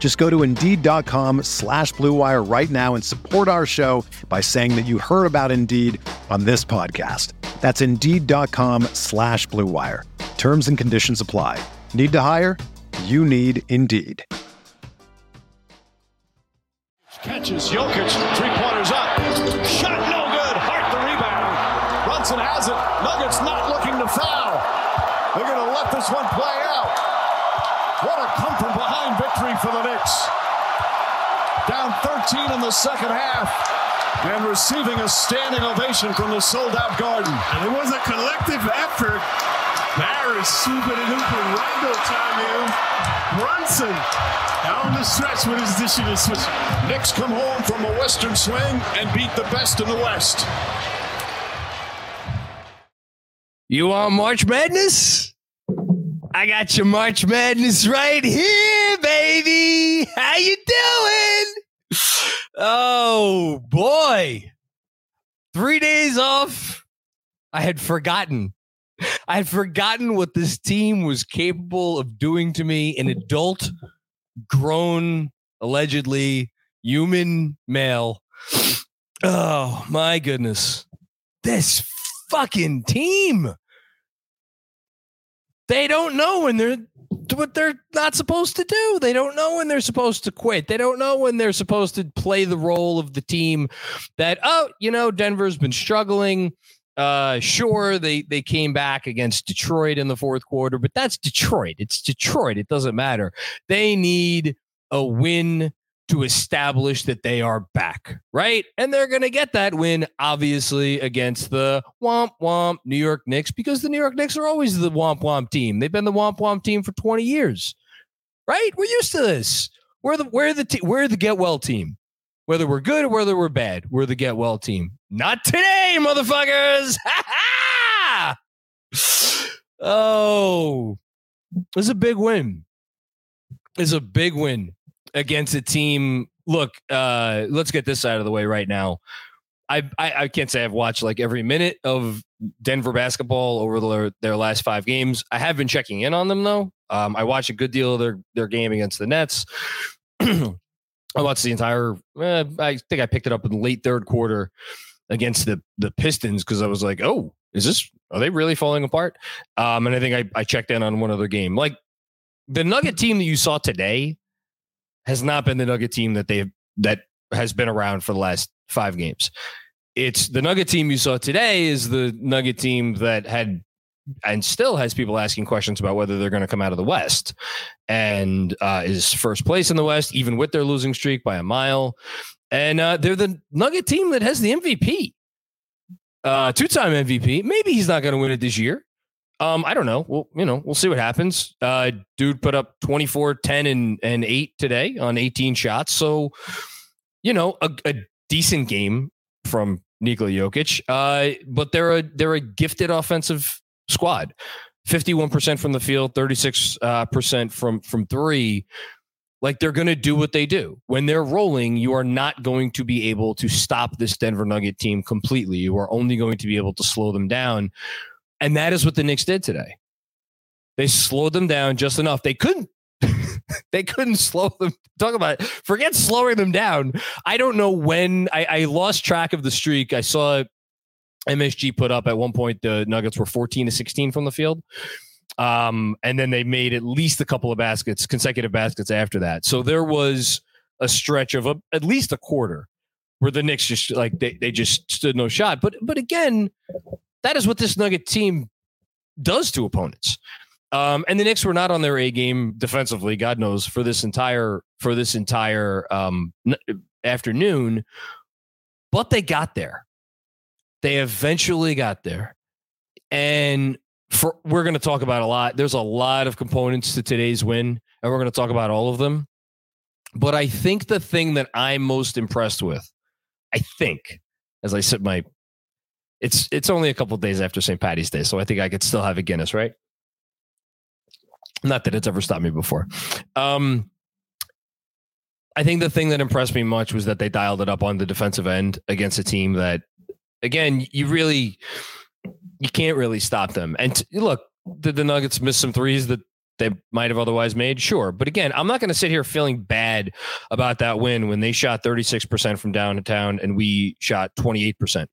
Just go to Indeed.com/Blue Wire right now and support our show by saying that you heard about Indeed on this podcast. That's Indeed.com/Blue Wire. Terms and conditions apply. Need to hire? You need Indeed. Catches Jokic, three-pointers up. Shot no good. Hart the rebound. Brunson has it. Nuggets not looking to foul. They're going to let this one play out. What a come-from-behind victory for the Knicks. Down 13 in the second half and receiving a standing ovation from the sold-out Garden. And it was a collective effort. Barrett, Subban, and Hooper, Randle time in. Brunson down the stretch with his dish and switch. Knicks come home from a Western swing and beat the best in the West. You on March Madness? I got your March Madness right here, baby. How you doing? Oh, boy. 3 days off. I had forgotten what this team was capable of doing to me, an adult, grown, allegedly human male. Oh, my goodness. This fucking team. They don't know when they're what they're not supposed to do. They don't know when they're supposed to quit. They don't know when they're supposed to play the role of the team that, oh, you know, Denver's been struggling. Sure, they came back against Detroit in the fourth quarter, but that's Detroit. It's Detroit. It doesn't matter. They need a win to establish that they are back, right? And they're going to get that win, obviously, against the womp-womp New York Knicks, because the New York Knicks are always the womp-womp team. They've been the womp-womp team for 20 years, right? We're used to this. We're the get-well team. Whether we're good or whether we're bad, we're the get-well team. Not today, motherfuckers! Ha ha! Oh, it's a big win. It's a big win against a team. Look, let's get this out of the way right now. I can't say I've watched like every minute of Denver basketball over their last five games. I have been checking in on them though. I watched a good deal of their game against the Nets. I watched the entire, I think I picked it up in the late third quarter against the Pistons because I was like, oh, are they really falling apart? And I think I checked in on one other game. Like the Nugget team that you saw today has not been the Nugget team that has been around for the last five games. It's the Nugget team you saw today is the Nugget team that had and still has people asking questions about whether they're going to come out of the West and is first place in the West, even with their losing streak by a mile. And they're the Nugget team that has the MVP, two-time MVP. Maybe he's not going to win it this year. I don't know. Well, you know, we'll see what happens. Dude put up 24, 10 and 8 today on 18 shots. So, you know, a decent game from Nikola Jokic, but they're a gifted offensive squad. 51% from the field, 36% from three. Like they're going to do what they do. When they're rolling, you are not going to be able to stop this Denver Nugget team completely. You are only going to be able to slow them down. And that is what the Knicks did today. They slowed them down just enough. They couldn't slow them. Talk about it. Forget slowing them down. I don't know when I lost track of the streak. I saw MSG put up at one point, the Nuggets were 14 to 16 from the field. And then they made at least a couple of consecutive baskets after that. So there was a stretch of at least a quarter where the Knicks just like, they just stood no shot. But again, That is what this Nugget team does to opponents. And the Knicks were not on their A game defensively, God knows, for this entire afternoon, but they got there. They eventually got there. And we're going to talk about a lot. There's a lot of components to today's win, and we're going to talk about all of them. But I think the thing that I'm most impressed with, I think, as I said, it's only a couple of days after St. Paddy's Day, so I think I could still have a Guinness, right? Not that it's ever stopped me before. I think the thing that impressed me much was that they dialed it up on the defensive end against a team that, again, you can't really stop them. And look, did the Nuggets miss some threes that they might have otherwise made? Sure. But again, I'm not going to sit here feeling bad about that win when they shot 36% from downtown and we shot 28%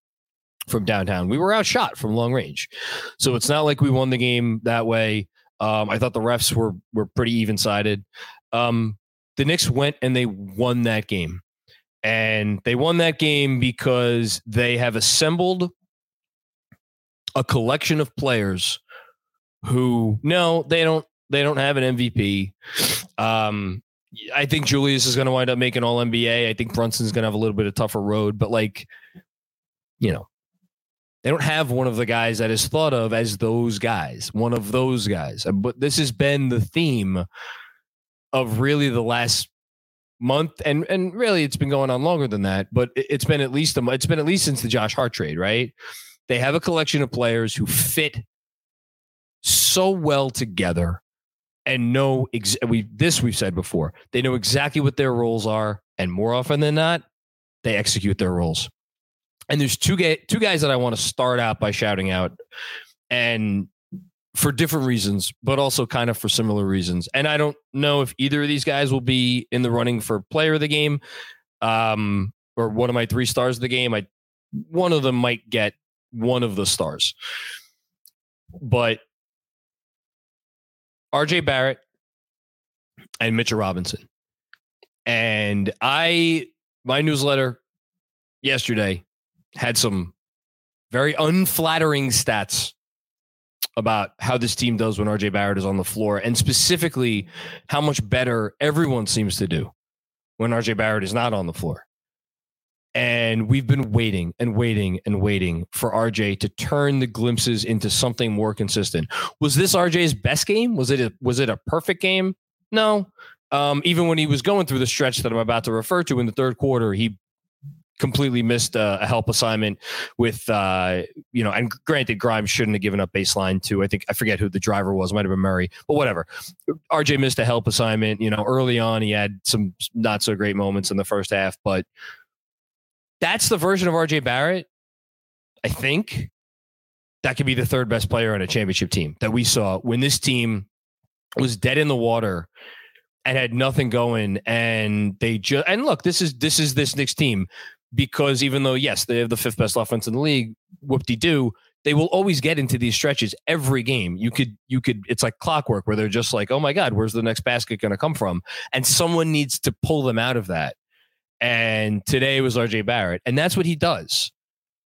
from downtown. We were outshot from long range. So it's not like we won the game that way. I thought the refs were pretty even-sided. The Knicks went and they won that game. And they won that game because they have assembled a collection of players who, no, they don't have an MVP. I think Julius is going to wind up making all NBA. I think Brunson's going to have a little bit of tougher road, but they don't have one of the guys that is thought of as those guys, one of those guys. But this has been the theme of really the last month, and really it's been going on longer than that. But it's been at least since the Josh Hart trade, right? They have a collection of players who fit so well together, and know we've said before. They know exactly what their roles are, and more often than not, they execute their roles. And there's two guys that I want to start out by shouting out, and for different reasons, but also kind of for similar reasons. And I don't know if either of these guys will be in the running for player of the game, or one of my 3 stars of the game. One of them might get one of the stars. But RJ Barrett and Mitchell Robinson. And my newsletter yesterday had some very unflattering stats about how this team does when RJ Barrett is on the floor, and specifically how much better everyone seems to do when RJ Barrett is not on the floor. And we've been waiting and waiting and waiting for RJ to turn the glimpses into something more consistent. Was this RJ's best game? Was it a perfect game? No. Even when he was going through the stretch that I'm about to refer to in the third quarter, he completely missed a help assignment with, and granted, Grimes shouldn't have given up baseline to, I forget who the driver was, might have been Murray, but whatever. RJ missed a help assignment. Early on, he had some not so great moments in the first half, but that's the version of RJ Barrett, I think, that could be the third best player on a championship team that we saw when this team was dead in the water and had nothing going. And look, this is this Knicks team. Because even though, yes, they have the 5th best offense in the league, whoop-de-doo, they will always get into these stretches every game. You could. It's like clockwork where they're just like, oh my God, where's the next basket going to come from? And someone needs to pull them out of that. And today was RJ Barrett. And that's what he does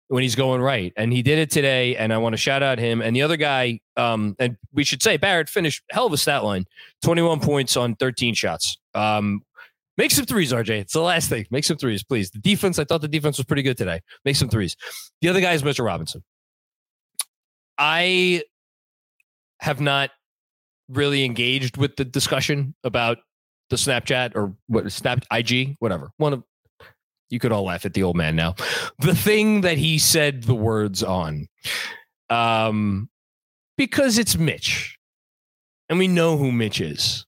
when he's going right. And he did it today. And I want to shout out him. And the other guy, and we should say Barrett finished hell of a stat line, 21 points on 13 shots. Make some threes, RJ. It's the last thing. Make some threes, please. The defense, I thought the defense was pretty good today. Make some threes. The other guy is Mitchell Robinson. I have not really engaged with the discussion about the Snapchat or IG, whatever. You could all laugh at the old man now. The thing that he said the words on, because it's Mitch, and we know who Mitch is.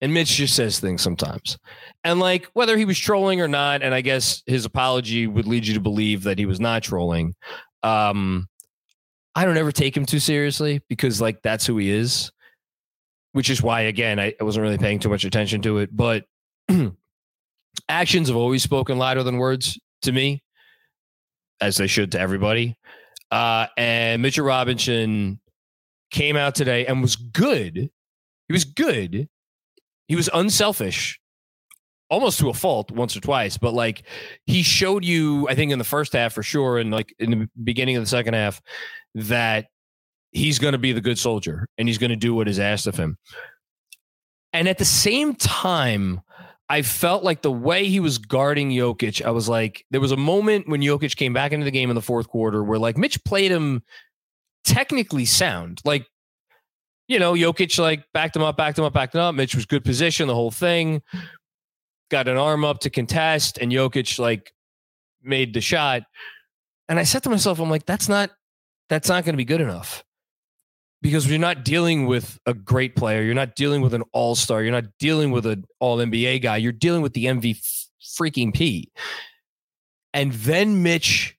And Mitch just says things sometimes. And whether he was trolling or not, and I guess his apology would lead you to believe that he was not trolling. I don't ever take him too seriously because that's who he is, which is why, again, I wasn't really paying too much attention to it. But actions have always spoken louder than words to me, as they should to everybody. And Mitchell Robinson came out today and was good. He was good. He was unselfish almost to a fault once or twice, but like he showed you, I think in the first half for sure, and like in the beginning of the second half, that he's going to be the good soldier and he's going to do what is asked of him. And at the same time, I felt like the way he was guarding Jokic, I was like, there was a moment when Jokic came back into the game in the fourth quarter where like Mitch played him technically sound. Like, you know, Jokic like backed him up. Mitch was good position, the whole thing. Got an arm up to contest, and Jokic like made the shot. And I said to myself, I'm like, that's not going to be good enough. Because you're not dealing with a great player. You're not dealing with an all-star. You're not dealing with an all-NBA guy. You're dealing with the MVP. And then Mitch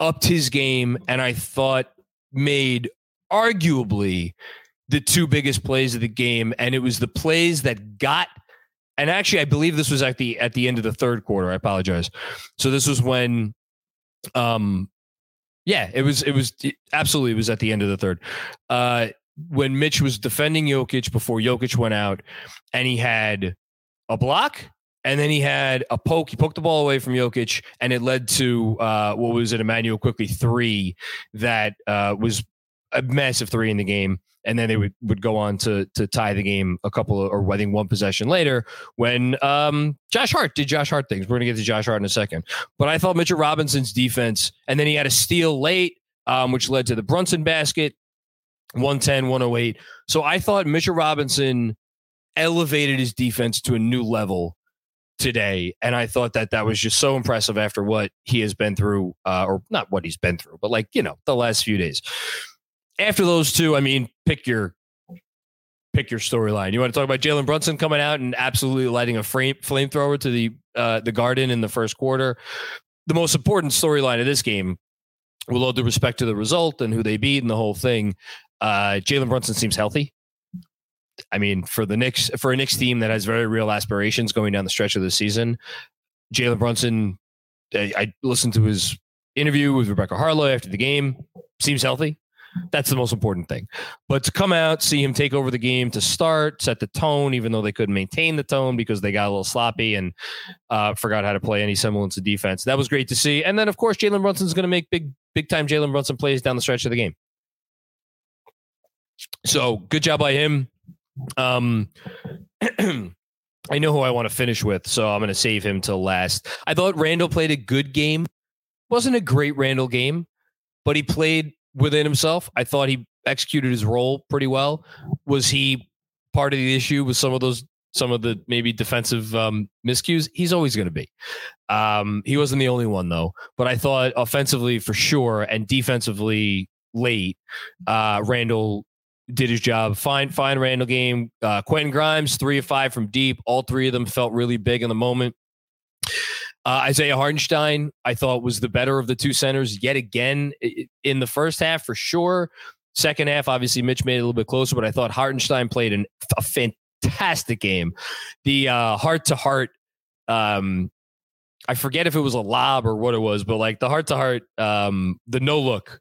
upped his game, and I thought made arguably the two biggest plays of the game. And it was the plays that got, and actually, I believe this was at the end of the third quarter. I apologize. So this was when, yeah, it was absolutely. It was at the end of the third when Mitch was defending Jokic before Jokic went out, and he had a block and then he had a poke. He poked the ball away from Jokic, and it led to what was it, Immanuel Quickley three that was a massive three in the game. And then they would go on to tie the game a couple of, or I think one possession later when Josh Hart did Josh Hart things. We're going to get to Josh Hart in a second. But I thought Mitchell Robinson's defense, and then he had a steal late, which led to the Brunson basket, 110-108. So I thought Mitchell Robinson elevated his defense to a new level today. And I thought that was just so impressive after what he has been through, or not what he's been through, but like, you know, the last few days. After those two, I mean, pick your storyline. You want to talk about Jalen Brunson coming out and absolutely lighting a flamethrower to the Garden in the first quarter. The most important storyline of this game, with all due respect to the result and who they beat and the whole thing, Jalen Brunson seems healthy. I mean, for a Knicks team that has very real aspirations going down the stretch of the season, Jalen Brunson, I listened to his interview with Rebecca Harlow after the game, seems healthy. That's the most important thing. But to come out, see him take over the game to start, set the tone, even though they couldn't maintain the tone because they got a little sloppy and forgot how to play any semblance of defense. That was great to see. And then, of course, Jalen Brunson's going to make big time Jalen Brunson plays down the stretch of the game. So good job by him. I know who I want to finish with, so I'm going to save him till last. I thought Randle played a good game. Wasn't a great Randle game, but he played within himself. I thought he executed his role pretty well. Was he part of the issue with some of the maybe defensive miscues? He's always going to be. He wasn't the only one though, but I thought offensively for sure. And defensively late, Randle did his job. Fine Randle game. Quentin Grimes, 3 of 5 from deep. All three of them felt really big in the moment. Isaiah Hartenstein, I thought, was the better of the two centers yet again in the first half for sure. Second half, obviously, Mitch made it a little bit closer, but I thought Hartenstein played a fantastic game. The heart-to-heart, I forget if it was a lob or what it was, but like the heart-to-heart, the no-look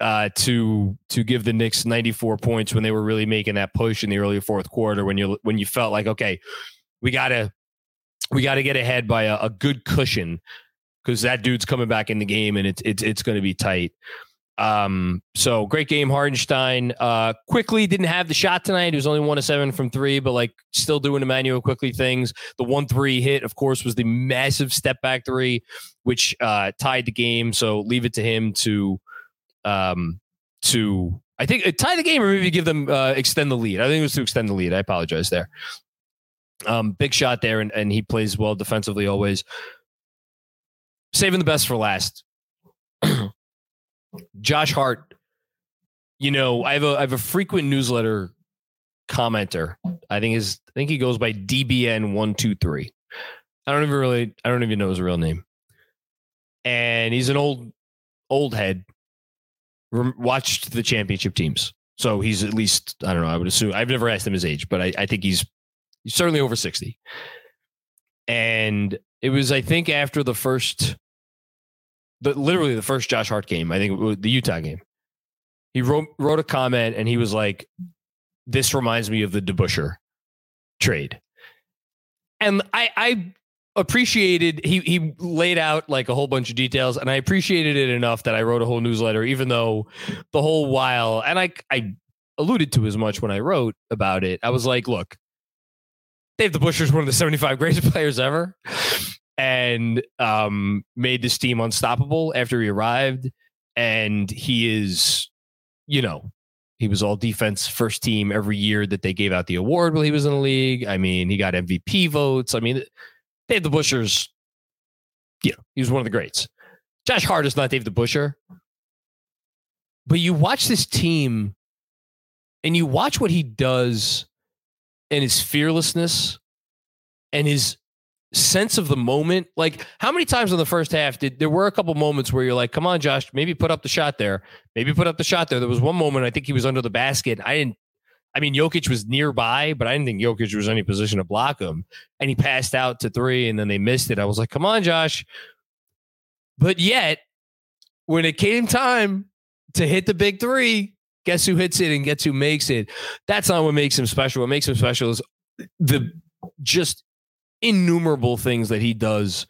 to give the Knicks 94 points when they were really making that push in the early fourth quarter when you felt like, okay, we got to get ahead by a good cushion because that dude's coming back in the game and it's going to be tight. So great game, Hartenstein. Quickley didn't have the shot tonight. He was only 1 of 7 from three, but like still doing Immanuel Quickley things. The 1-3 hit, of course, was the massive step back three, which tied the game. So leave it to him to I think tie the game or maybe give them extend the lead. I think it was to extend the lead. I apologize there. Big shot there, and he plays well defensively always. Saving the best for last. Josh Hart, you know, I have a frequent newsletter commenter. I think he goes by DBN123. I don't even know his real name. And he's an old head. Watched the championship teams, so he's at least I don't know. I would assume I've never asked him his age, but I think he's. He's certainly over 60. And it was, I think, after the first Josh Hart game, I think it was the Utah game. He wrote a comment and he was like, this reminds me of the DeBusschere trade. And I appreciated, he laid out like a whole bunch of details, and I appreciated it enough that I wrote a whole newsletter, even though the whole while, and I alluded to as much when I wrote about it, I was like, look, Dave DeBusschere is one of the 75 greatest players ever, and made this team unstoppable after he arrived. And he is, you know, he was all defense first team every year that they gave out the award while he was in the league. I mean, he got MVP votes. I mean, Dave DeBusschere's, you know, he was one of the greats. Josh Hart is not Dave DeBusschere. But you watch this team and you watch what he does and his fearlessness and his sense of the moment. Like, how many times in the first half there were a couple moments where you're like, come on, Josh, maybe put up the shot there. There was one moment, I think he was under the basket. I mean, Jokic was nearby, but I didn't think Jokic was in any position to block him. And he passed out to three and then they missed it. I was like, come on, Josh. But yet when it came time to hit the big three, guess who hits it and guess who makes it? That's not what makes him special. What makes him special is the just innumerable things that he does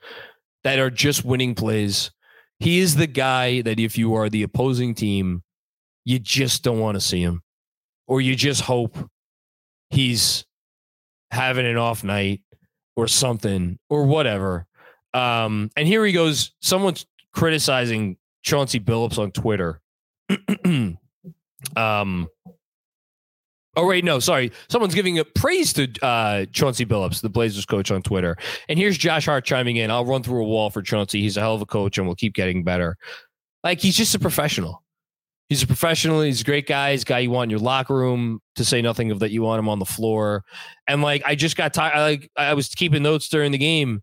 that are just winning plays. He is the guy that if you are the opposing team, you just don't want to see him, or you just hope he's having an off night or something or whatever. And here he goes. Someone's criticizing Chauncey Billups on Twitter. Oh, wait, no, sorry. Someone's giving a praise to Chauncey Billups, the Blazers coach, on Twitter. And here's Josh Hart chiming in. I'll run through a wall for Chauncey. He's a hell of a coach and we'll keep getting better. Like, he's just a professional. He's a professional. He's a great guy. He's a guy you want in your locker room, to say nothing of that you want him on the floor. And like, I just got tired. I was keeping notes during the game.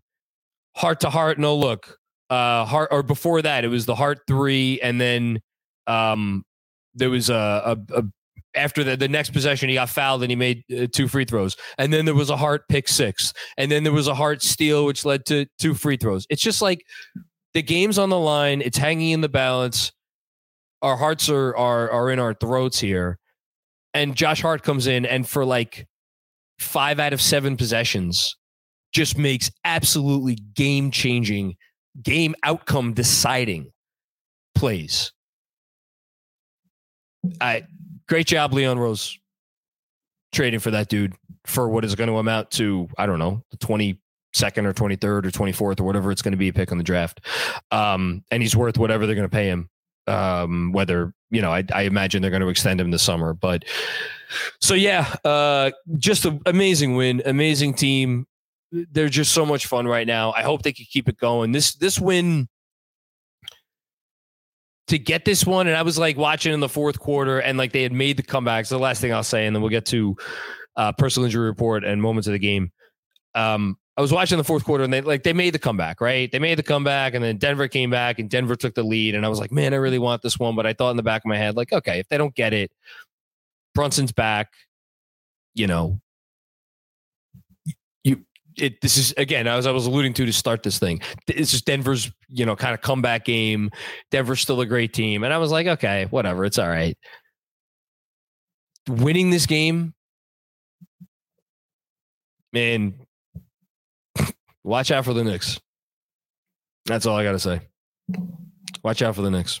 Hart to Hart, no look. Hart, or before that, it was the Hart three. And then there was a after the next possession, he got fouled and he made two free throws. And then there was a Hart pick six. And then there was a Hart steal, which led to two free throws. It's just like the game's on the line. It's hanging in the balance. Our hearts are in our throats here. And Josh Hart comes in and for like 5 out of 7 possessions, just makes absolutely game-changing, game outcome deciding plays. Great job, Leon Rose, trading for that dude for what is going to amount to, I don't know, the 22nd or 23rd or 24th or whatever it's going to be a pick on the draft. And he's worth whatever they're going to pay him. Whether, you know, I imagine they're going to extend him this summer. But so, yeah, just an amazing win, amazing team. They're just so much fun right now. I hope they can keep it going. This win, to get this one, and I was like watching in the fourth quarter, and like they had made the comebacks. The last thing I'll say, and then we'll get to personal injury report and moments of the game. I was watching the fourth quarter, and they made the comeback, right? They made the comeback, and then Denver came back, and Denver took the lead. And I was like, man, I really want this one. But I thought in the back of my head, like, okay, if they don't get it, Brunson's back. You know, this is, again, as I was alluding to start this thing, it's just Denver's, you know, kind of comeback game. Denver's still a great team. And I was like, okay, whatever. It's all right. Winning this game, man, watch out for the Knicks. That's all I got to say. Watch out for the Knicks.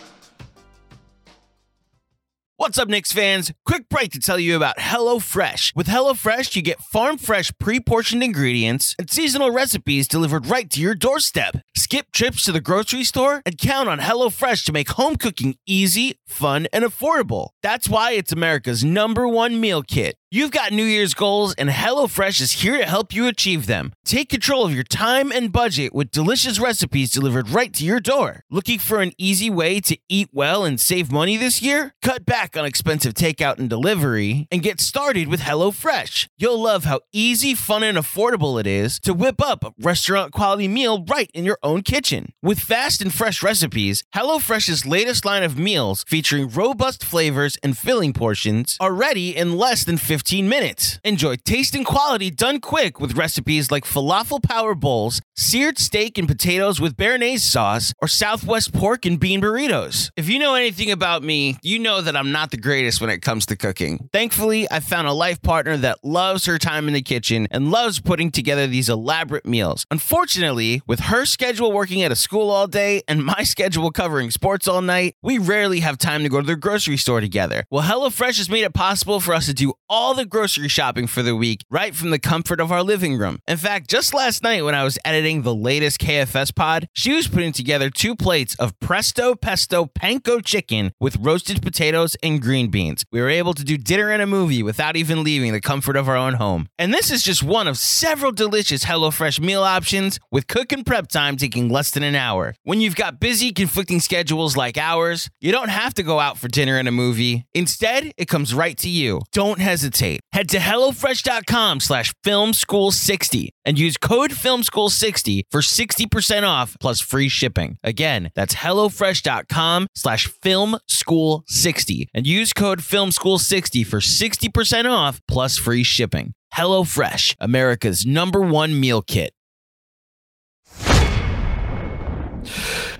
What's up, Knicks fans? Quick break to tell you about HelloFresh. With HelloFresh, you get farm-fresh pre-portioned ingredients and seasonal recipes delivered right to your doorstep. Skip trips to the grocery store and count on HelloFresh to make home cooking easy, fun, and affordable. That's why it's America's #1 meal kit. You've got New Year's goals, and HelloFresh is here to help you achieve them. Take control of your time and budget with delicious recipes delivered right to your door. Looking for an easy way to eat well and save money this year? Cut back on expensive takeout and delivery and get started with HelloFresh. You'll love how easy, fun, and affordable it is to whip up a restaurant-quality meal right in your own kitchen. With fast and fresh recipes, HelloFresh's latest line of meals featuring robust flavors and filling portions are ready in less than 15 minutes. Enjoy taste and quality done quick with recipes like falafel power bowls, seared steak and potatoes with béarnaise sauce, or Southwest pork and bean burritos. If you know anything about me, you know that I'm not the greatest when it comes to cooking. Thankfully, I found a life partner that loves her time in the kitchen and loves putting together these elaborate meals. Unfortunately, with her schedule working at a school all day and my schedule covering sports all night, we rarely have time to go to the grocery store together. Well, HelloFresh has made it possible for us to do all the grocery shopping for the week right from the comfort of our living room. In fact, just last night when I was editing the latest KFS pod, she was putting together 2 plates of Presto Pesto Panko chicken with roasted potatoes and green beans. We were able to do dinner and a movie without even leaving the comfort of our own home. And this is just one of several delicious HelloFresh meal options, with cook and prep time taking less than an hour. When you've got busy, conflicting schedules like ours, you don't have to go out for dinner and a movie. Instead, it comes right to you. Don't hesitate. Head to HelloFresh.com/FilmSchool60 and use code FilmSchool60 for 60% off plus free shipping. Again, that's HelloFresh.com/FilmSchool60 and use code FilmSchool60 for 60% off plus free shipping. HelloFresh, America's #1 meal kit.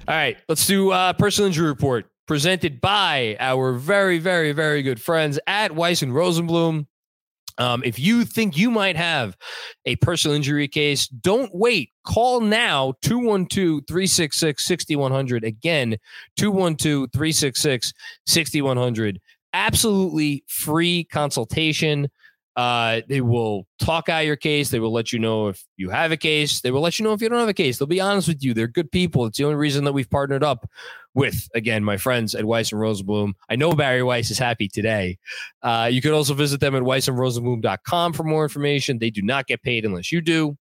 All right, let's do personal injury report, presented by our very, very, very good friends at Weiss and Rosenblum. If you think you might have a personal injury case, don't wait. Call now, 212-366-6100. Again, 212-366-6100. Absolutely free consultation. They will talk out your case. They will let you know if you have a case. They will let you know if you don't have a case. They'll be honest with you. They're good people. It's the only reason that we've partnered up with, again, my friends at Weiss and Rosenblum. I know Barry Weiss is happy today. You can also visit them at weissandrosenblum.com for more information. They do not get paid unless you do.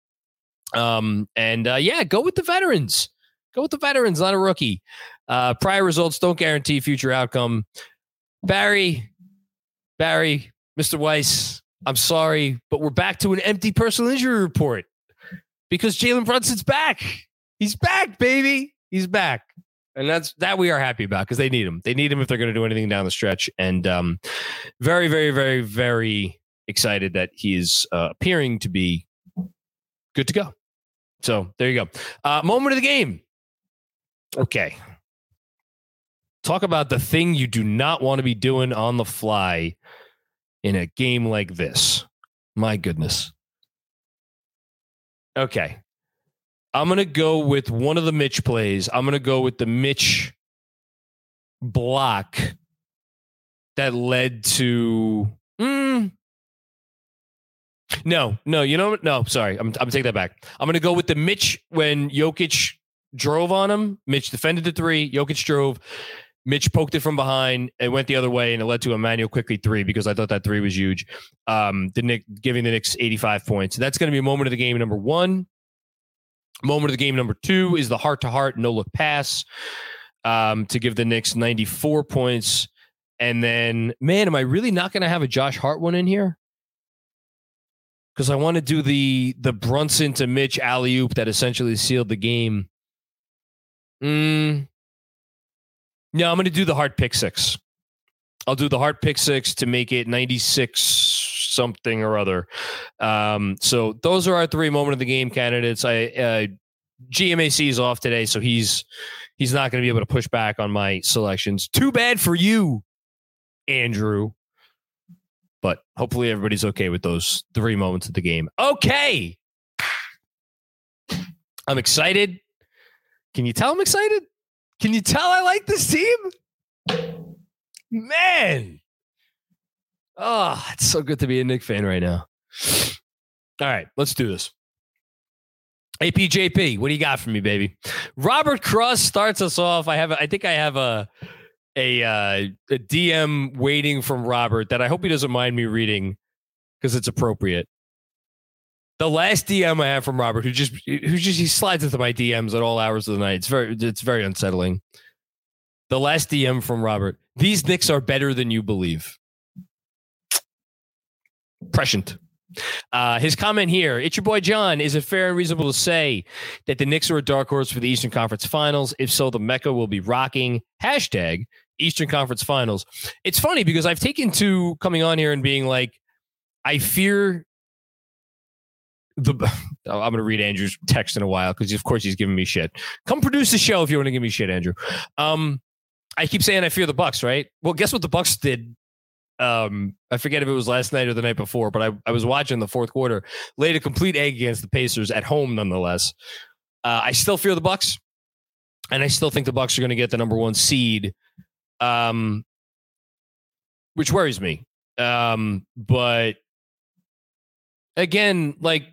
Yeah, go with the veterans. Go with the veterans, not a rookie. Prior results don't guarantee future outcome. Barry, Mr. Weiss, I'm sorry, but we're back to an empty personal injury report because Jalen Brunson's back. He's back, baby. He's back. And that we are happy about because they need him. They need him if they're going to do anything down the stretch. And very, very, very, very excited that he is appearing to be good to go. So there you go. Moment of the game. Okay. Talk about the thing you do not want to be doing on the fly in a game like this. My goodness. Okay. I'm going to go with one of the Mitch plays. I'm going to go with the Mitch block that led to... No, you know what? No, sorry. I'm taking that back. I'm going to go with the Mitch when Jokic drove on him. Mitch defended the three. Jokic drove. Mitch poked it from behind. It went the other way, and it led to Immanuel Quickley three, because I thought that three was huge. Giving the Knicks 85 points. That's going to be a moment of the game number one. Moment of the game number two is the heart-to-heart no-look pass to give the Knicks 94 points. And then, man, am I really not going to have a Josh Hart one in here? Because I want to do the Brunson to Mitch alley-oop that essentially sealed the game. No, I'm going to do the Hart pick six. I'll do the Hart pick six to make it 96 something or other. So those are our three moment of the game candidates. GMAC is off today, so he's not going to be able to push back on my selections. Too bad for you, Andrew. But hopefully everybody's okay with those 3 moments of the game. Okay. I'm excited. Can you tell I'm excited? Can you tell I like this team? Man. Oh, it's so good to be a Knick fan right now. All right, let's do this. APJP, what do you got for me, baby? Robert Cross starts us off. I think I have a DM waiting from Robert that I hope he doesn't mind me reading because it's appropriate. The last DM I have from Robert, who just he slides into my DMs at all hours of the night. It's very unsettling. The last DM from Robert: these Knicks are better than you believe. Prescient. His comment here: it's your boy John. Is it fair and reasonable to say that the Knicks are a dark horse for the Eastern Conference Finals? If so, the Mecca will be rocking # Eastern Conference Finals. It's funny because I've taken to coming on here and being like, I fear. I'm going to read Andrew's text in a while because, of course, he's giving me shit. Come produce the show if you want to give me shit, Andrew. I keep saying I fear the Bucks, right? Well, guess what the Bucks did? I forget if it was last night or the night before, but I was watching the fourth quarter. Laid a complete egg against the Pacers at home, nonetheless. I still fear the Bucks, and I still think the Bucks are going to get the number one seed, which worries me. But again, like,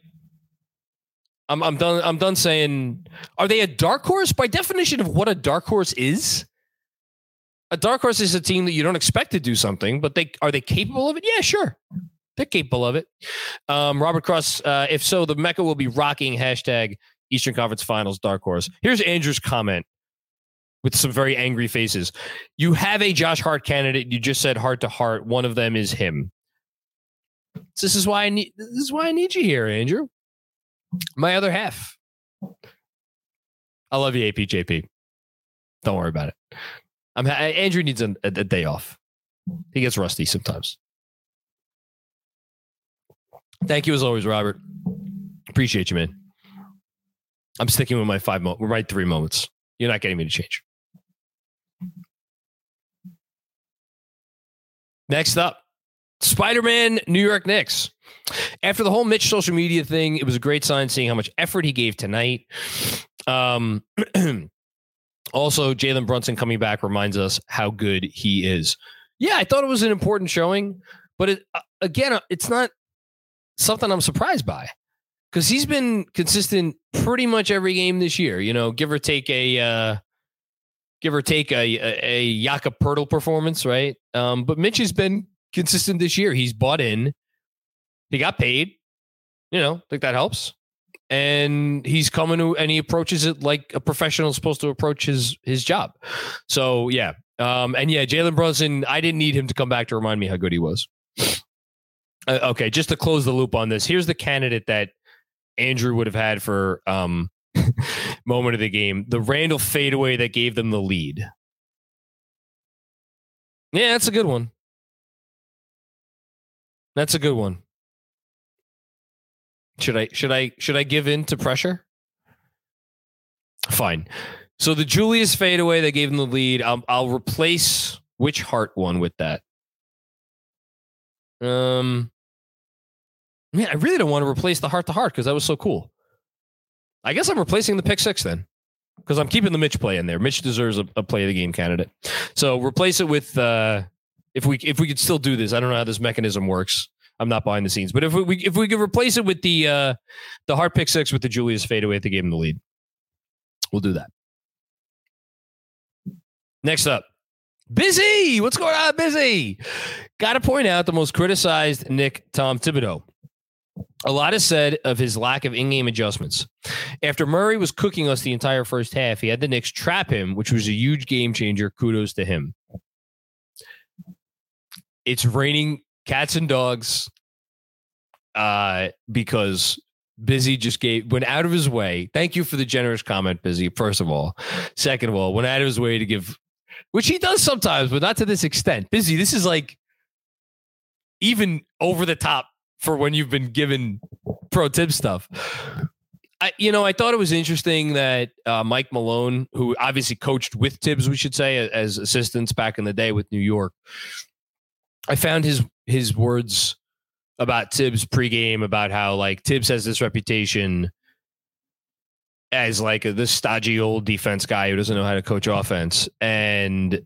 I'm done saying, are they a dark horse? By definition of what a dark horse is, a dark horse is a team that you don't expect to do something, but are they capable of it? Yeah, sure. They're capable of it. Robert Cross, if so, the Mecca will be rocking # Eastern Conference Finals dark horse. Here's Andrew's comment with some very angry faces. You have a Josh Hart candidate. You just said heart to heart. One of them is him. This is why I need you here, Andrew. My other half. I love you, APJP. Don't worry about it. Andrew needs a day off. He gets rusty sometimes. Thank you as always, Robert. Appreciate you, man. I'm sticking with my 3 moments. You're not getting me to change. Next up, Spider-Man, New York Knicks. After the whole Mitch social media thing, it was a great sign seeing how much effort he gave tonight. Also, Jalen Brunson coming back reminds us how good he is. Yeah, I thought it was an important showing, but again, it's not something I'm surprised by because he's been consistent pretty much every game this year. You know, give or take a Jakob Poeltl performance, right? But Mitch has been consistent this year. He's bought in. He got paid. You know, I think that helps. And he's coming to, and he approaches it like a professional is supposed to approach his job. So, yeah. Jalen Brunson, I didn't need him to come back to remind me how good he was. Okay, just to close the loop on this, here's the candidate that Andrew would have had for moment of the game. The Randle fadeaway that gave them the lead. Yeah, that's a good one. That's a good one. Should I give in to pressure? Fine. So the Julius fadeaway that gave him the lead. I'll replace which Hart one with that. Man, I really don't want to replace the heart to heart because that was so cool. I guess I'm replacing the pick six then because I'm keeping the Mitch play in there. Mitch deserves a play of the game candidate. So replace it with if we could still do this. I don't know how this mechanism works. I'm not behind the scenes, but if we could replace it with the Hart pick six with the Julius fadeaway at the game in the lead, we'll do that. Next up, Busy. What's going on, Busy? Got to point out the most criticized Nick, Tom Thibodeau. A lot is said of his lack of in-game adjustments. After Murray was cooking us the entire first half, he had the Knicks trap him, which was a huge game changer. Kudos to him. It's raining cats and dogs because Busy just went out of his way. Thank you for the generous comment, Busy, first of all. Second of all, went out of his way to give, which he does sometimes, but not to this extent. Busy, this is like even over the top for when you've been given pro tip stuff. I thought it was interesting that Mike Malone, who obviously coached with Tibbs, we should say, as assistants back in the day with New York, I found his words about Tibbs pregame about how like Tibbs has this reputation as like this stodgy old defense guy who doesn't know how to coach offense. And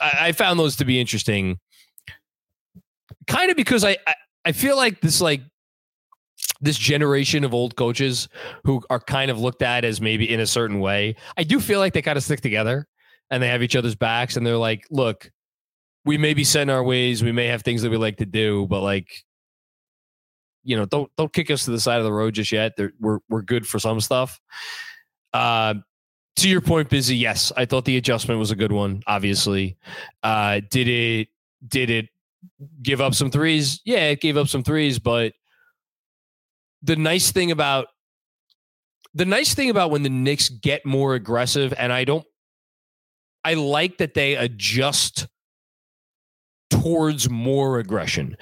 I found those to be interesting kind of because I feel like this generation of old coaches who are kind of looked at as maybe in a certain way, I do feel like they kind of stick together and they have each other's backs and they're like, look, we may be set in our ways. We may have things that we like to do, but like, you know, don't kick us to the side of the road just yet. We're good for some stuff. To your point, Busy. Yes. I thought the adjustment was a good one. Obviously, did it give up some threes? Yeah, it gave up some threes, but the nice thing about when the Knicks get more aggressive, and I like that they adjust towards more aggression.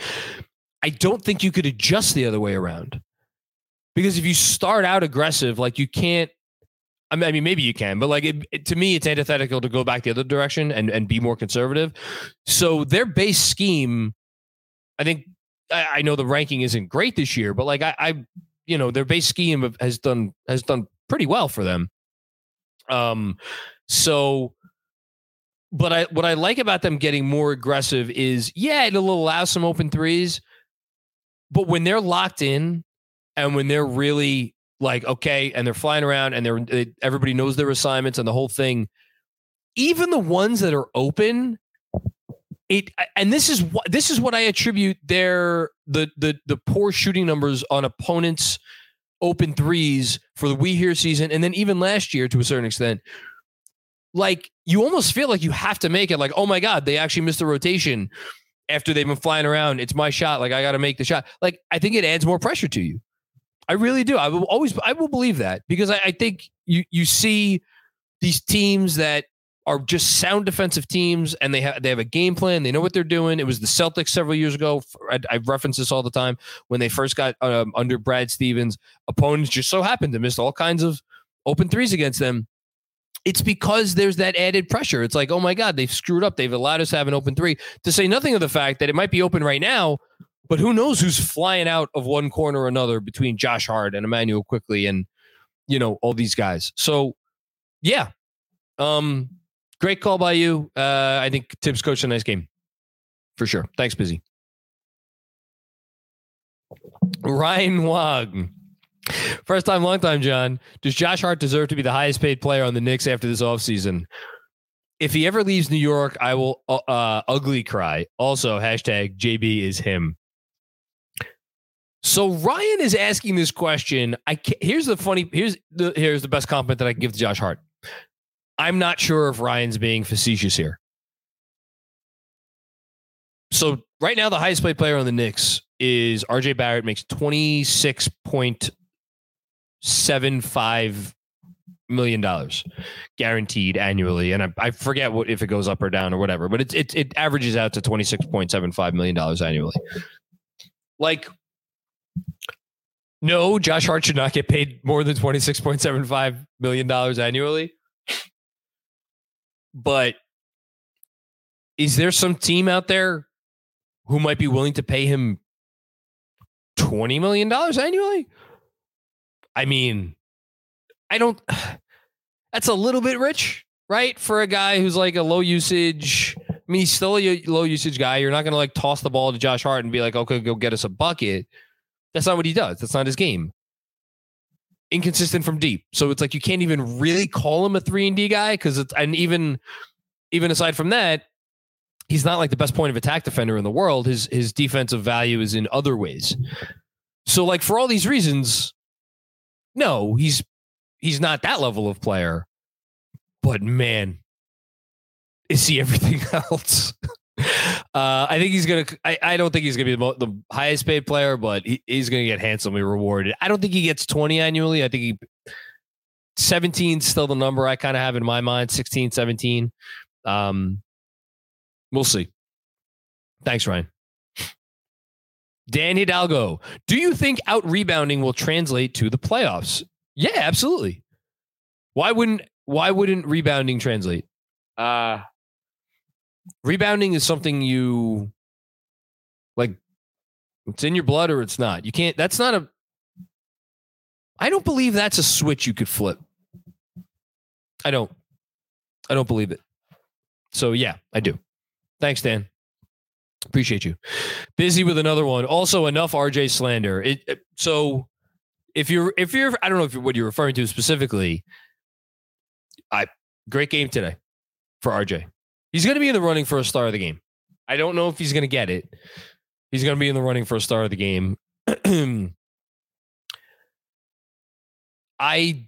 I don't think you could adjust the other way around, because if you start out aggressive, like you can't, I mean, maybe you can, but like to me, it's antithetical to go back the other direction and be more conservative. So their base scheme, I think, I know the ranking isn't great this year, but like their base scheme has done pretty well for them. But what I like about them getting more aggressive is, yeah, it'll allow some open threes. But when they're locked in and when they're really like, okay, and they're flying around and everybody knows their assignments and the whole thing, even the ones that are open, this is what I attribute the poor shooting numbers on opponents' open threes for the We Here season. And then even last year to a certain extent, like you almost feel like you have to make it like, oh my God, they actually missed the rotation. After they've been flying around, it's my shot. Like I got to make the shot. Like I think it adds more pressure to you. I really do. I will believe that, because I think you see these teams that are just sound defensive teams and they have a game plan. They know what they're doing. It was the Celtics several years ago. I reference this all the time when they first got under Brad Stevens. Opponents just so happened to miss all kinds of open threes against them. It's because there's that added pressure. It's like, oh my God, they've screwed up. They've allowed us to have an open three, to say nothing of the fact that it might be open right now, but who knows who's flying out of one corner or another between Josh Hart and Immanuel Quickley and, you know, all these guys. So yeah. Great call by you. I think Tibbs coached a nice game for sure. Thanks, Busy. Ryan Wong. First time, long time, John. Does Josh Hart deserve to be the highest paid player on the Knicks after this offseason? If he ever leaves New York, I will ugly cry. Also, hashtag JB is him. So Ryan is asking this question. Here's the best compliment that I can give to Josh Hart. I'm not sure if Ryan's being facetious here. So right now, the highest paid player on the Knicks is RJ Barrett, makes $26.75 million guaranteed annually. And I forget if it goes up or down or whatever, but it averages out to $26.75 million annually. Like, no, Josh Hart should not get paid more than $26.75 million annually. But is there some team out there who might be willing to pay him $20 million annually? I mean, that's a little bit rich, right? For a guy who's like a low usage, I mean, he's still a low usage guy. You're not going to like toss the ball to Josh Hart and be like, okay, go get us a bucket. That's not what he does. That's not his game. Inconsistent from deep. So it's like, you can't even really call him a 3 and D guy. Cause it's, and even aside from that, he's not like the best point of attack defender in the world. His defensive value is in other ways. So like for all these reasons, no, he's not that level of player, but man, is he everything else? I think he's going to, I don't think he's going to be the highest paid player, but he's going to get handsomely rewarded. I don't think he gets 20 annually. I think 17 is still the number I kind of have in my mind, 16, 17. We'll see. Thanks, Ryan. Dan Hidalgo, do you think out-rebounding will translate to the playoffs? Yeah, absolutely. Why wouldn't rebounding translate? Rebounding is something you like. It's in your blood or it's not. You can't. That's not a. I don't believe that's a switch you could flip. I don't believe it. So yeah, I do. Thanks, Dan. Appreciate you. Busy with another one. Also, enough RJ slander. So if you're, I don't know if what you're referring to specifically. Great game today for RJ. He's going to be in the running for a star of the game. I don't know if he's going to get it. He's going to be in the running for a star of the game. I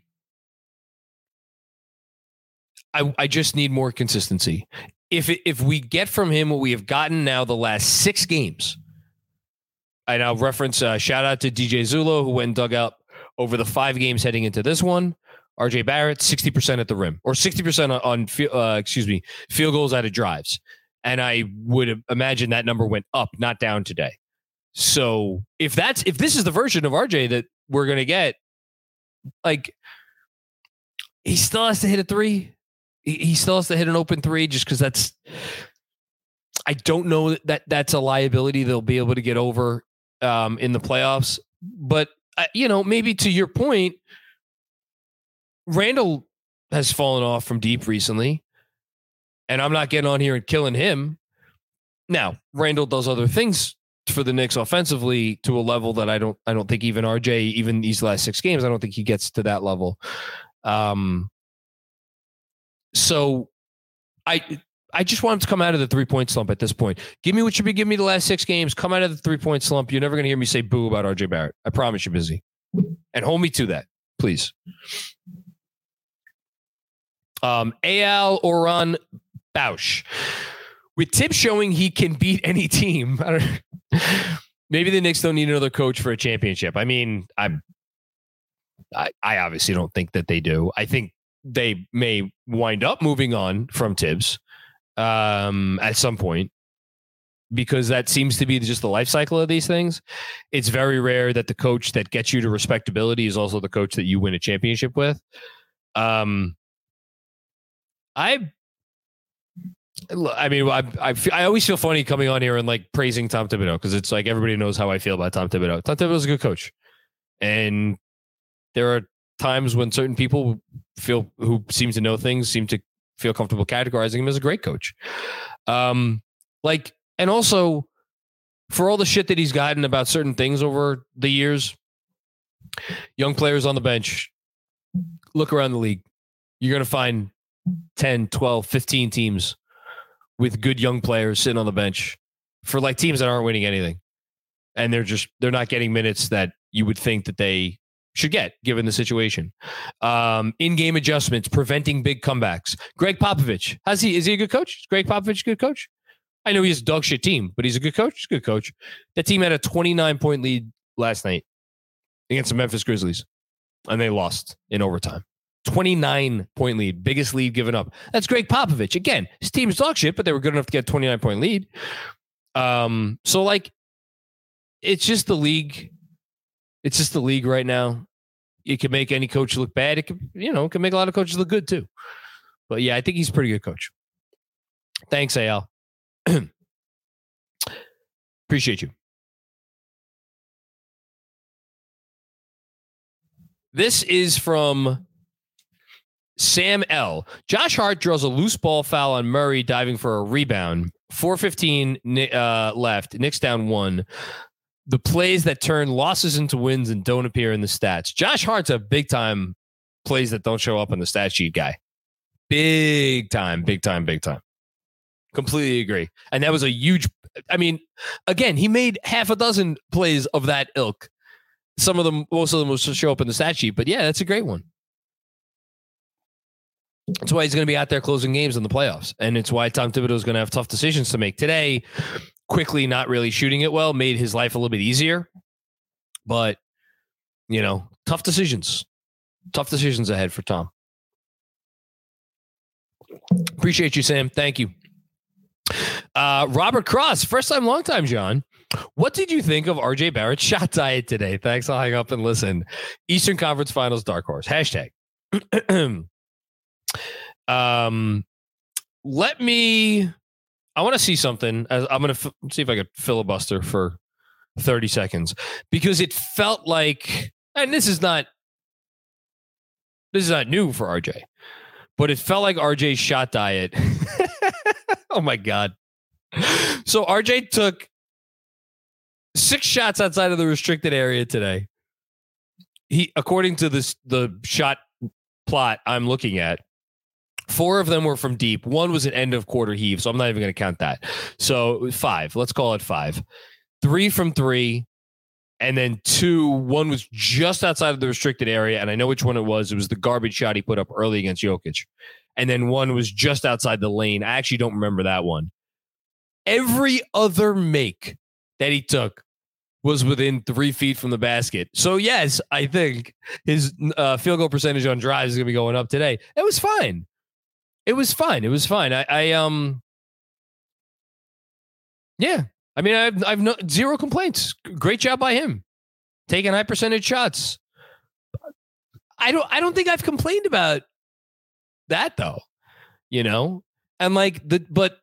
just need more consistency. If we get from him what we have gotten now the last 6 games, and I'll reference a shout out to DJ Zulo, who went and dug up over the 5 games heading into this one. RJ Barrett, 60% at the rim, or 60% on field goals out of drives. And I would imagine that number went up, not down today. So if this is the version of RJ that we're going to get, like, he still has to hit a 3. He still has to hit an open 3, just because I don't know that that's a liability they'll be able to get over in the playoffs. But, maybe to your point, Randall has fallen off from deep recently, and I'm not getting on here and killing him. Now, Randall does other things for the Knicks offensively to a level that I don't think even RJ, even these last 6 games, I don't think he gets to that level. So I just want him to come out of the 3-point slump at this point. Give me what you've been giving me the last 6 games. Come out of the 3-point slump. You're never going to hear me say boo about RJ Barrett. I promise you, Busy. And hold me to that, please. Al Oran Bausch, with tips showing he can beat any team. Maybe the Knicks don't need another coach for a championship. I mean, I obviously don't think that they do. I think they may wind up moving on from Tibbs at some point, because that seems to be just the life cycle of these things. It's very rare that the coach that gets you to respectability is also the coach that you win a championship with. I always feel funny coming on here and like praising Tom Thibodeau, because it's like everybody knows how I feel about Tom Thibodeau. Tom Thibodeau's a good coach, and there are times when certain people who seem to know things seem to feel comfortable categorizing him as a great coach. And also, for all the shit that he's gotten about certain things over the years, young players on the bench, look around the league. You're going to find 10, 12, 15 teams with good young players sitting on the bench for like teams that aren't winning anything. And they're not getting minutes that you would think that they should get given the situation. In-game adjustments, preventing big comebacks. Greg Popovich. Is he a good coach? Is Greg Popovich a good coach? I know he's a dog shit team, but he's a good coach. He's a good coach. That team had a 29-point lead last night against the Memphis Grizzlies, and they lost in overtime. 29-point lead, biggest lead given up. That's Greg Popovich. Again, his team's dog shit, but they were good enough to get a 29-point lead. It's just the league. It's just the league right now. It can make any coach look bad. It can make a lot of coaches look good too. But yeah, I think he's a pretty good coach. Thanks, AL. Appreciate you. This is from Sam L. Josh Hart draws a loose ball foul on Murray diving for a rebound. 4:15 left. Knicks down 1. The plays that turn losses into wins and don't appear in the stats. Josh Hart's a big time plays that don't show up on the stat sheet guy. Big time. Completely agree. And that was a huge, I mean, again, he made half a dozen plays of that ilk. Some of them, most of them will show up in the stat sheet, but yeah, that's a great one. That's why he's going to be out there closing games in the playoffs. And it's why Tom Thibodeau is going to have tough decisions to make today. Quickly, not really shooting it well, made his life a little bit easier, but you know, tough decisions ahead for Tom. Appreciate you, Sam. Thank you. Robert Cross, first time, long time, John. What did you think of RJ Barrett's shot diet today? Thanks. I'll hang up and listen. Eastern Conference Finals, dark horse. Hashtag. I want to see something. I'm going to see if I could filibuster for 30 seconds because it felt like, and this is not new for RJ, but it felt like RJ's shot diet. Oh my God. So RJ took 6 shots outside of the restricted area today. He, according to this, the shot plot I'm looking at, 4 of them were from deep. 1 was an end of quarter heave. So I'm not even going to count that. So 5, let's call it 5, 3 from 3. And then 2-1 was just outside of the restricted area. And I know which one it was. It was the garbage shot he put up early against Jokic. And then 1 was just outside the lane. I actually don't remember that one. Every other make that he took was within 3 feet from the basket. So yes, I think his field goal percentage on drives is going to be going up today. It was fine. Yeah. I mean, I've no zero complaints. Great job by him, taking high percentage shots. I don't think I've complained about that though, you know. And like but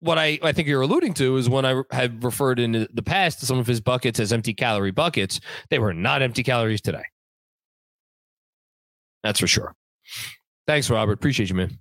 what I think you're alluding to is when I have referred in the past to some of his buckets as empty calorie buckets. They were not empty calories today. That's for sure. Thanks, Robert. Appreciate you, man.